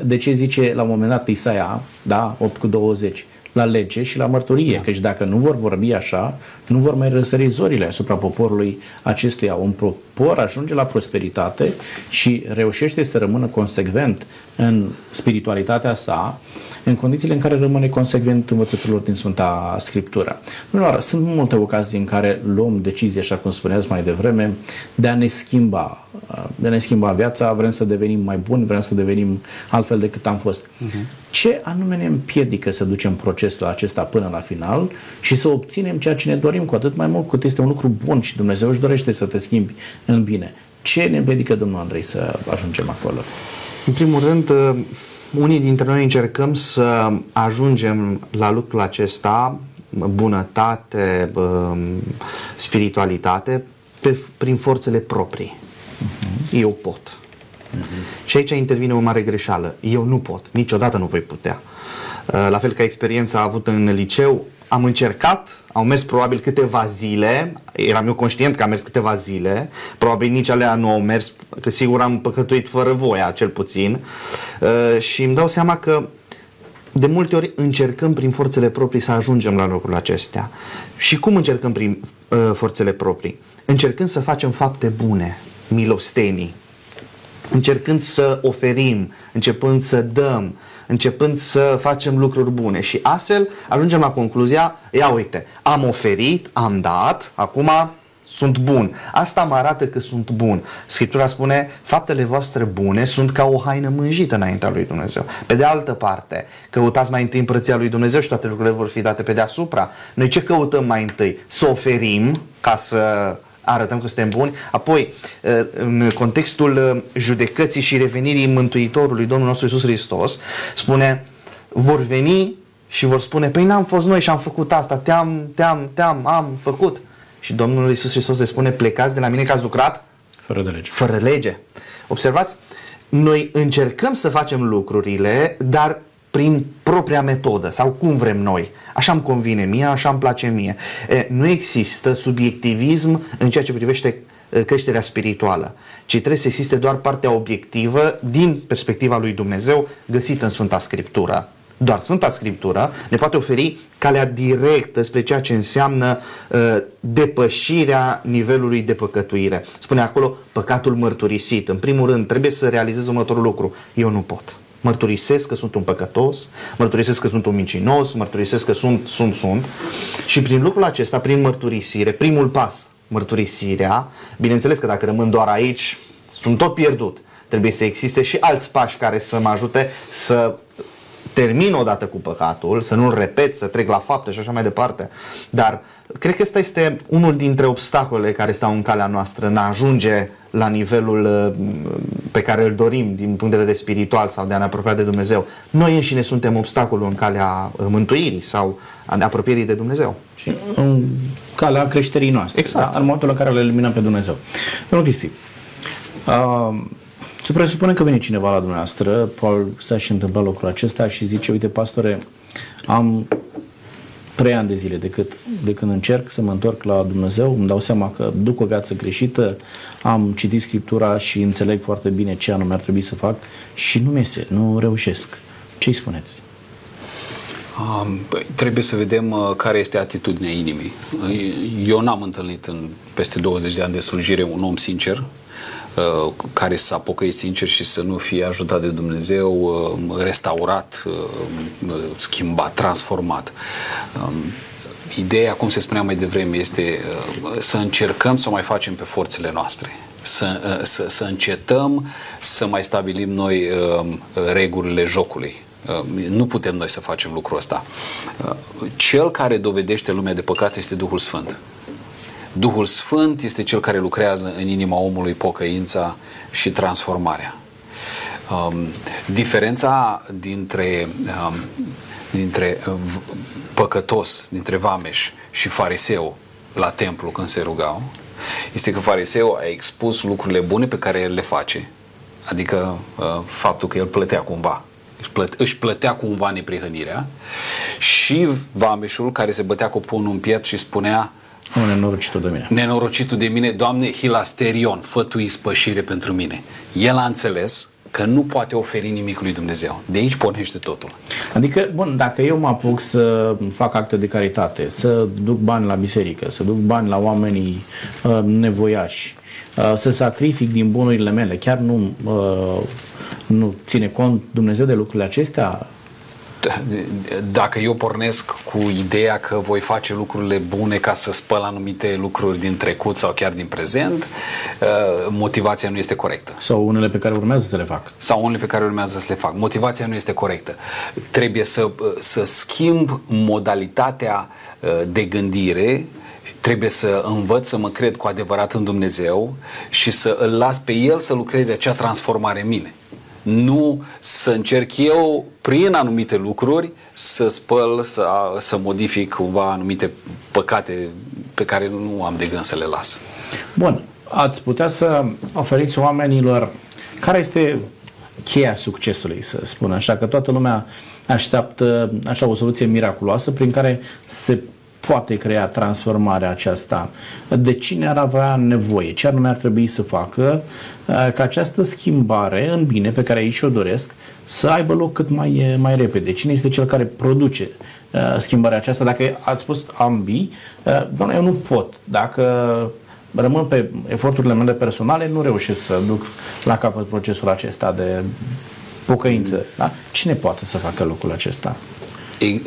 de ce zice la un moment dat Isaia, da, opt cu douăzeci, la lege și la mărturie, da. Căci dacă nu vor vorbi așa, nu vor mai răsări zorile asupra poporului acestuia. Un popor ajunge la prosperitate și reușește să rămână consecvent în spiritualitatea sa, în condițiile în care rămâne consecvent învățăturilor din Sfânta Scriptură. Doar, sunt multe ocazii în care luăm decizii, așa cum spuneați mai devreme, de a ne schimba, de a ne schimba viața, vrem să devenim mai buni, vrem să devenim altfel decât am fost. Uh-huh. Ce anume ne împiedică să ducem procesul acesta până la final și să obținem ceea ce ne dorim, cu atât mai mult cât este un lucru bun și Dumnezeu își dorește să te schimbi în bine? Ce ne împiedică, domnul Andrei, să ajungem acolo? În primul rând, unii dintre noi încercăm să ajungem la lucrul acesta, bunătate, spiritualitate, pe, prin forțele proprii. Uh-huh. Eu pot. Uh-huh. Și aici intervine o mare greșeală. Eu nu pot. Niciodată nu voi putea. La fel ca experiența avută în liceu, am încercat, au mers probabil câteva zile, eram eu conștient că am mers câteva zile, probabil nici alea nu au mers, că sigur am păcătuit fără voia, cel puțin, uh, și îmi dau seama că de multe ori încercăm prin forțele proprii să ajungem la lucrurile acestea. Și cum încercăm prin uh, forțele proprii? Încercând să facem fapte bune, milostenii, încercând să oferim, începând să dăm, începând să facem lucruri bune și astfel ajungem la concluzia, ia uite, am oferit, am dat, acum sunt bun. Asta mă arată că sunt bun. Scriptura spune, faptele voastre bune sunt ca o haină mânjită înaintea lui Dumnezeu. Pe de altă parte, căutați mai întâi împărăția lui Dumnezeu și toate lucrurile vor fi date pe deasupra. Noi ce căutăm mai întâi? Să oferim ca să arătăm că suntem buni, apoi în contextul judecății și revenirii Mântuitorului Domnul nostru Iisus Hristos, spune, vor veni și vor spune, păi n-am fost noi și am făcut asta, te-am, te-am, te-am, am făcut. Și Domnul Iisus Hristos le spune, plecați de la mine că ați lucrat fără de lege. Fără lege. Observați, noi încercăm să facem lucrurile, dar prin propria metodă sau cum vrem noi. Așa îmi convine mie, așa îmi place mie. E, nu există subiectivism în ceea ce privește creșterea spirituală, ci trebuie să existe doar partea obiectivă din perspectiva lui Dumnezeu găsită în Sfânta Scriptură. Doar Sfânta Scriptură ne poate oferi calea directă spre ceea ce înseamnă uh, depășirea nivelului de păcătuire. Spune acolo păcatul mărturisit. În primul rând trebuie să realizez următorul lucru. Eu nu pot. Mărturisesc că sunt un păcătos, mărturisesc că sunt un mincinos, mărturisesc că sunt, sunt, sunt. Și prin lucrul acesta, prin mărturisire, primul pas, mărturisirea, bineînțeles că dacă rămân doar aici, sunt tot pierdut. Trebuie să existe și alți pași care să mă ajute să termin odată cu păcatul, să nu-l repet, să trec la fapte și așa mai departe. Dar cred că ăsta este unul dintre obstacolele care stau în calea noastră, în a ajunge la nivelul pe care îl dorim din punct de vedere spiritual sau de a ne apropia de Dumnezeu. Noi înșine suntem obstacolul în calea mântuirii sau a apropierii de Dumnezeu. Și în calea creșterii noastre. Exact. Da? În momentul în care îl eliminăm pe Dumnezeu. Domnul Cristi, uh, se presupune că vine cineva la dumneavoastră, Paul s-a și întâmplat lucrul acesta și zice, uite, pastore, am trei ani de zile de, cât, de când încerc să mă întorc la Dumnezeu, îmi dau seama că duc o viață greșită, am citit Scriptura și înțeleg foarte bine ce anume ar trebui să fac și nu iese, nu reușesc. Ce-i spuneți? Um, trebuie să vedem care este atitudinea inimii. Eu n-am întâlnit în peste douăzeci de ani de slujire un om sincer care s-a pocăit sincer și să nu fie ajutat de Dumnezeu, restaurat, schimbat, transformat. Ideea, cum se spunea mai devreme, este să încercăm să o mai facem pe forțele noastre. Să, să, să încetăm să mai stabilim noi regulile jocului. Nu putem noi să facem lucrul ăsta. Cel care dovedește lumea de păcat este Duhul Sfânt. Duhul Sfânt este cel care lucrează în inima omului pocăința și transformarea. Diferența dintre, dintre păcătos, dintre Vameș și Fariseu la templu când se rugau, este că Fariseu a expus lucrurile bune pe care el le face. Adică faptul că el plătea cumva. Își plătea cumva neprihănirea. Și Vameșul care se bătea cu pumnul în piept și spunea: nu, nenorocitul de mine. Nenorocitul de mine, Doamne, hilasterion, fă Tu ispășire pentru mine. El a înțeles că nu poate oferi nimic lui Dumnezeu. De aici pornește totul. Adică, bun, dacă eu mă apuc să fac acte de caritate, să duc bani la biserică, să duc bani la oamenii uh, nevoiași, uh, să sacrific din bunurile mele, chiar nu, uh, nu ține cont Dumnezeu de lucrurile acestea? Dacă eu pornesc cu ideea că voi face lucrurile bune ca să spăl anumite lucruri din trecut sau chiar din prezent, motivația nu este corectă. Sau unele pe care urmează să le fac. Sau unele pe care urmează să le fac. Motivația nu este corectă. Trebuie să, să schimb modalitatea de gândire. Trebuie să învăț să mă cred cu adevărat în Dumnezeu și să îl las pe El să lucreze acea transformare în mine. Nu să încerc eu prin anumite lucruri să spăl, să, să modific cumva anumite păcate pe care nu am de gând să le las. Bun, ați putea să oferiți oamenilor care este cheia succesului, să spun așa, că toată lumea așteaptă așa o soluție miraculoasă prin care se poate crea transformarea aceasta. De cine ar avea nevoie? Ce anume ar trebui să facă ca această schimbare în bine pe care aici o doresc să aibă loc cât mai, mai repede? Cine este cel care produce schimbarea aceasta? Dacă ați spus ambii, doamne, eu nu pot. Dacă rămân pe eforturile mele personale, nu reușesc să duc la capăt procesul acesta de pocăință. Da? Cine poate să facă lucrul acesta?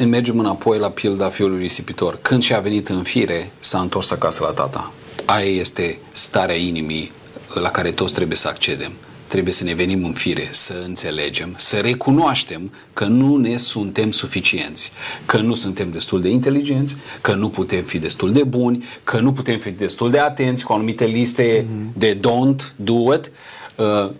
Mergem înapoi la pilda fiului risipitor. Când și-a venit în fire, s-a întors acasă la tata. Aia este starea inimii la care toți trebuie să accedem. Trebuie să ne venim în fire, să înțelegem, să recunoaștem că nu ne suntem suficienți, că nu suntem destul de inteligenți, că nu putem fi destul de buni, că nu putem fi destul de atenți cu anumite liste mm-hmm. de don't, do it,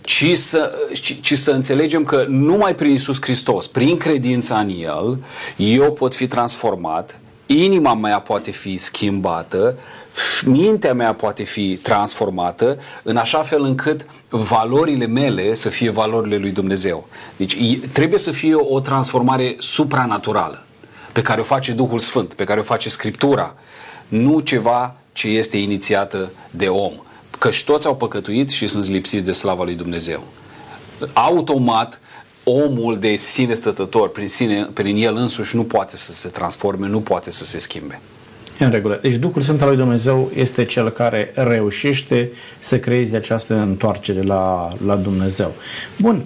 Ci să, ci, ci să înțelegem că numai prin Iisus Hristos, prin credința în El, eu pot fi transformat, inima mea poate fi schimbată, mintea mea poate fi transformată în așa fel încât valorile mele să fie valorile lui Dumnezeu. Deci trebuie să fie o transformare supranaturală pe care o face Duhul Sfânt, pe care o face Scriptura, nu ceva ce este inițiată de om. Căci toți au păcătuit și sunt lipsiți de slava lui Dumnezeu. Automat, omul de sine stătător, prin, sine, prin el însuși, nu poate să se transforme, nu poate să se schimbe. În regulă. Deci Duhul Sfânt al lui Dumnezeu este cel care reușește să creeze această întoarcere la, la Dumnezeu. Bun,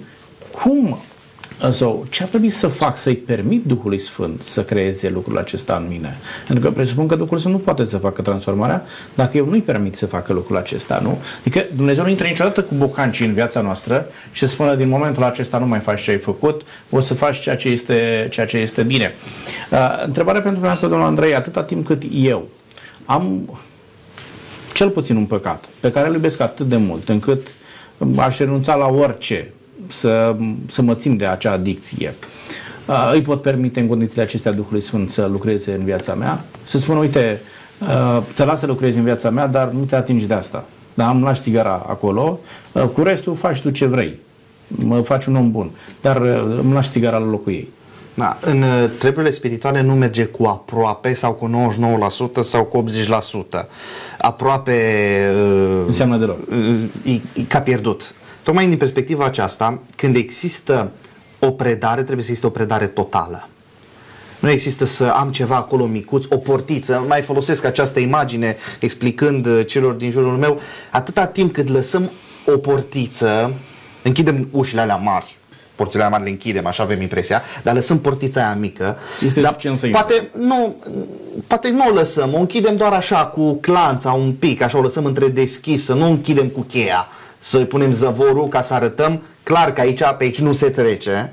cum sau ce ar trebui să fac să-i permit Duhului Sfânt să creeze lucrul acesta în mine? Pentru că presupun că Duhul Sfânt nu poate să facă transformarea dacă eu nu-i permit să facă lucrul acesta, nu? Adică Dumnezeu nu intră niciodată cu bocancii în viața noastră și spune: din momentul acesta nu mai faci ce ai făcut, o să faci ceea ce este, ceea ce este bine. Uh, întrebarea pentru dumneavoastră, domnul Andrei: atâta timp cât eu am cel puțin un păcat pe care îl iubesc atât de mult încât aș renunța la orice Să, să mă țin de acea adicție, uh, îi pot permite în condițiile acestea Duhului Sfânt să lucreze în viața mea? Să spun: uite, uh, te las să lucrezi în viața mea, dar nu te atingi de asta. Da, îmi lași țigara acolo, uh, cu restul faci tu ce vrei, mă faci un om bun, dar uh, îmi lași țigara la locul ei. Da, în uh, treburile spirituale nu merge cu aproape sau cu nouăzeci și nouă la sută sau cu optzeci la sută. Aproape uh, înseamnă deloc. Uh, e, e ca pierdut. Tocmai din perspectiva aceasta, când există o predare, trebuie să existe o predare totală. Nu există să am ceva acolo micuț, o portiță. Mai folosesc această imagine explicând celor din jurul meu. Atâta timp cât lăsăm o portiță, închidem ușile alea mari, porțile alea mari le închidem, așa avem impresia, dar lăsăm portița aia mică. Este suficient să poate nu, poate nu o lăsăm, o închidem doar așa, cu clanța un pic, așa o lăsăm întredeschisă, nu o închidem cu cheia. Să-i punem zăvorul ca să arătăm clar că aici, pe aici nu se trece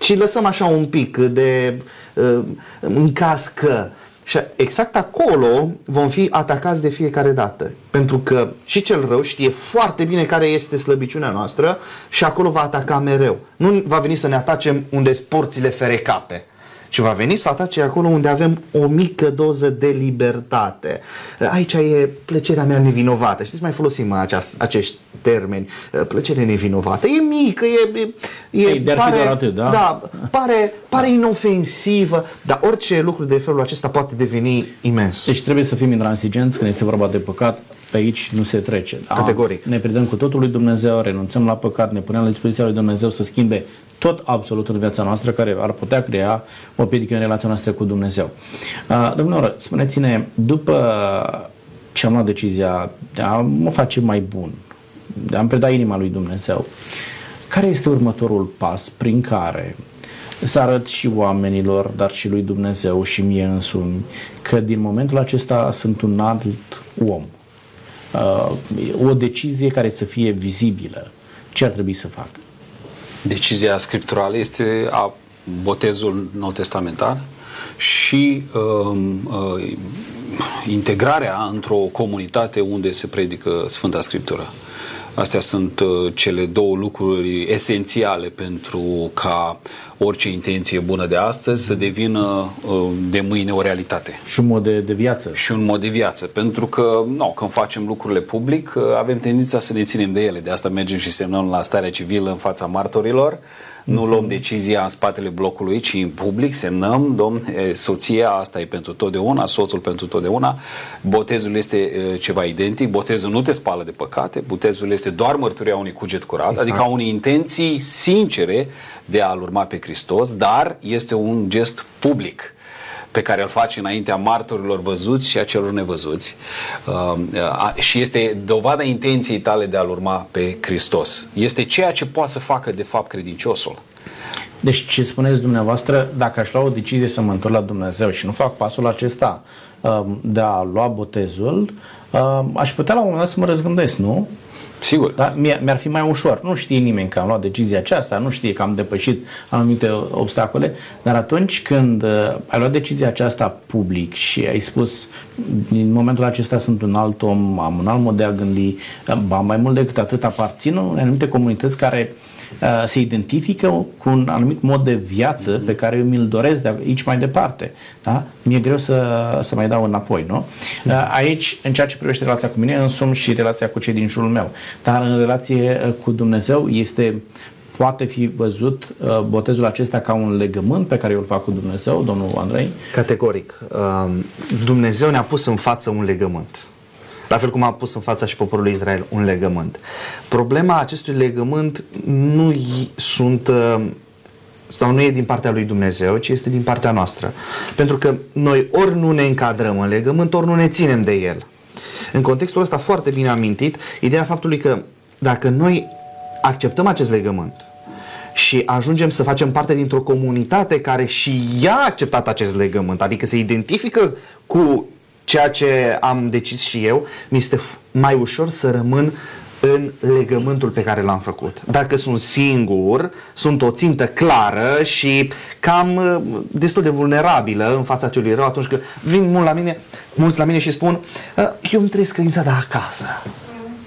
și lăsăm așa un pic de uh, în caz că. Și exact acolo vom fi atacați de fiecare dată, pentru că și cel rău știe foarte bine care este slăbiciunea noastră și acolo va ataca mereu. Nu va veni să ne atacem unde sunt porțile ferecate, ci va veni să atace acolo unde avem o mică doză de libertate. Aici e plăcerea mea nevinovată. Știți, mai folosim aceast, acești termeni. Plăcere nevinovată. E mică, e... e, e pare, atât, da? Da, pare, pare da. inofensivă, dar orice lucru de felul acesta poate deveni imens. Deci trebuie să fim intransigenți când este vorba de păcat. Pe aici nu se trece. Categoric. A, ne predăm cu totul lui Dumnezeu, renunțăm la păcat, ne punem la dispoziția lui Dumnezeu să schimbe tot absolutul în viața noastră, care ar putea crea o piedică în relația noastră cu Dumnezeu. Uh, Domnilor, spuneți-ne, după ce am luat decizia de a mă face mai bun, de a-mi preda inima lui Dumnezeu, care este următorul pas prin care să arăt și oamenilor, dar și lui Dumnezeu și mie însumi, că din momentul acesta sunt un alt om? Uh, o decizie care să fie vizibilă. Ce ar trebui să fac? Decizia scripturală este a botezul nou-testamentar și uh, uh, integrarea într-o comunitate unde se predică Sfânta Scriptură. Astea sunt uh, cele două lucruri esențiale pentru ca orice intenție bună de astăzi să devină de mâine o realitate. Și un mod de, de viață. Și un mod de viață. Pentru că, no, când facem lucrurile public, avem tendința să ne ținem de ele. De asta mergem și semnăm la starea civilă în fața martorilor. Nu luăm decizia în spatele blocului, ci în public semnăm, domne, soția asta e pentru totdeauna, soțul pentru totdeauna. Botezul este ceva identic, botezul nu te spală de păcate, botezul este doar mărturia unui cuget curat, exact. Adică a unei intenții sincere de a-L urma pe Hristos, dar este un gest public pe care îl faci înaintea martorilor văzuți și a celor nevăzuți uh, uh, și este dovada intenției tale de a-L urma pe Hristos. Este ceea ce poate să facă de fapt credinciosul. Deci ce spuneți dumneavoastră, dacă aș lua o decizie să mă întorc la Dumnezeu și nu fac pasul acesta uh, de a lua botezul, uh, aș putea la un moment dat să mă răzgândesc, nu? Sigur. Da? Mi-ar fi mai ușor. Nu știe nimeni că am luat decizia aceasta, nu știe că am depășit anumite obstacole, dar atunci când ai luat decizia aceasta public și ai spus din momentul acesta sunt un alt om, am un alt mod de a gândi, ba mai mult decât atât aparțin în anumite comunități care uh, se identifică cu un anumit mod de viață mm-hmm. pe care eu mi-l doresc de aici mai departe. Da? Mi-e greu să, să mai dau înapoi. Nu? Mm-hmm. Uh, aici, în ceea ce privește relația cu mine însumi și relația cu cei din jurul meu. Dar în relație cu Dumnezeu este, poate fi văzut botezul acesta ca un legământ pe care eu îl fac cu Dumnezeu, domnul Andrei? Categoric. Dumnezeu ne-a pus în față un legământ. La fel cum a pus în fața și poporului Israel un legământ. Problema acestui legământ nu sunt... sau nu e din partea lui Dumnezeu, ci este din partea noastră. Pentru că noi ori nu ne încadrăm în legământ, ori nu ne ținem de el. În contextul ăsta foarte bine amintit, ideea faptului că dacă noi acceptăm acest legământ și ajungem să facem parte dintr-o comunitate care și ea a acceptat acest legământ, adică se identifică cu ceea ce am decis și eu, mi este mai ușor să rămân în legământul pe care l-am făcut. Dacă sunt singur, sunt o țintă clară și cam destul de vulnerabilă în fața celui rău atunci când vin mult la mine, mulți la mine și spun eu îmi trăiesc credința de acasă.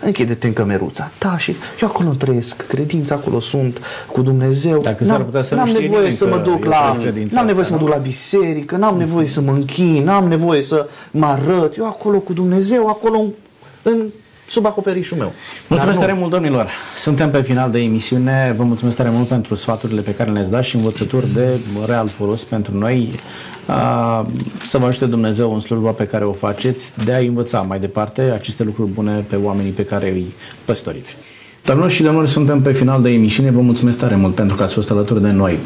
Închide-te în cămeruța. Da, și eu acolo trăiesc credința, acolo sunt cu Dumnezeu. Dacă n-am, s-ar putea să n-am nu nevoie să mă duc la n-am nevoie să mă duc la biserică, n-am nevoie să mă închin, n-am nevoie să mă arăt. Eu acolo cu Dumnezeu, acolo în sub acoperișul meu. Mulțumesc tare mult, domnilor! Suntem pe final de emisiune. Vă mulțumesc tare mult pentru sfaturile pe care le-ați dat și învățături de real folos pentru noi. Să vă ajute Dumnezeu în slujba pe care o faceți de a învăța mai departe aceste lucruri bune pe oamenii pe care îi păstoriți. Doamnelor și domnilor, suntem pe final de emisiune. Vă mulțumesc tare mult pentru că ați fost alături de noi.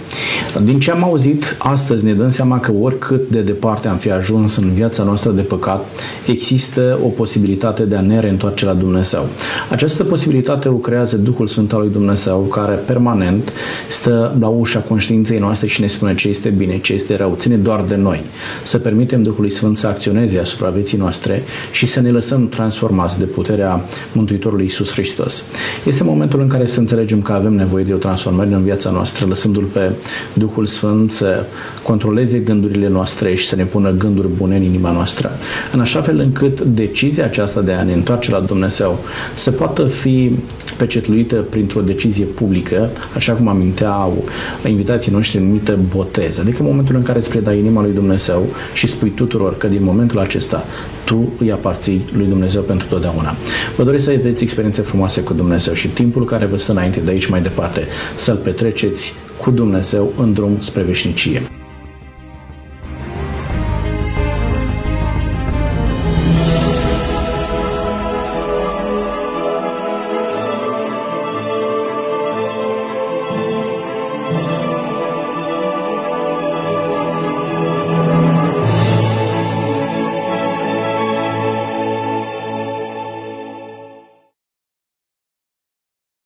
Din ce am auzit astăzi ne dăm seama că oricât de departe am fi ajuns în viața noastră de păcat, există o posibilitate de a ne reîntoarce la Dumnezeu. Această posibilitate o creează Duhul Sfânt al lui Dumnezeu, care permanent stă la ușa conștiinței noastre și ne spune ce este bine, ce este rău. Ține doar de noi. Să permitem Duhului Sfânt să acționeze asupra vieții noastre și să ne lăsăm transformați de puterea Mântuitorului Iisus Hristos. Este momentul în care să înțelegem că avem nevoie de o transformare în viața noastră, lăsându-L pe Duhul Sfânt să controleze gândurile noastre și să ne pună gânduri bune în inima noastră, în așa fel încât decizia aceasta de a ne întoarce la Dumnezeu să poată fi pecetluită printr-o decizie publică, așa cum aminteau invitații noștri numită botez, adică momentul în care îți predai inima lui Dumnezeu și spui tuturor că din momentul acesta tu îi aparții lui Dumnezeu pentru totdeauna. Vă doresc să aveți experiențe frumoase cu Dumnezeu și timpul care vă stă înainte de aici mai departe să-l petreceți cu Dumnezeu în drum spre veșnicie.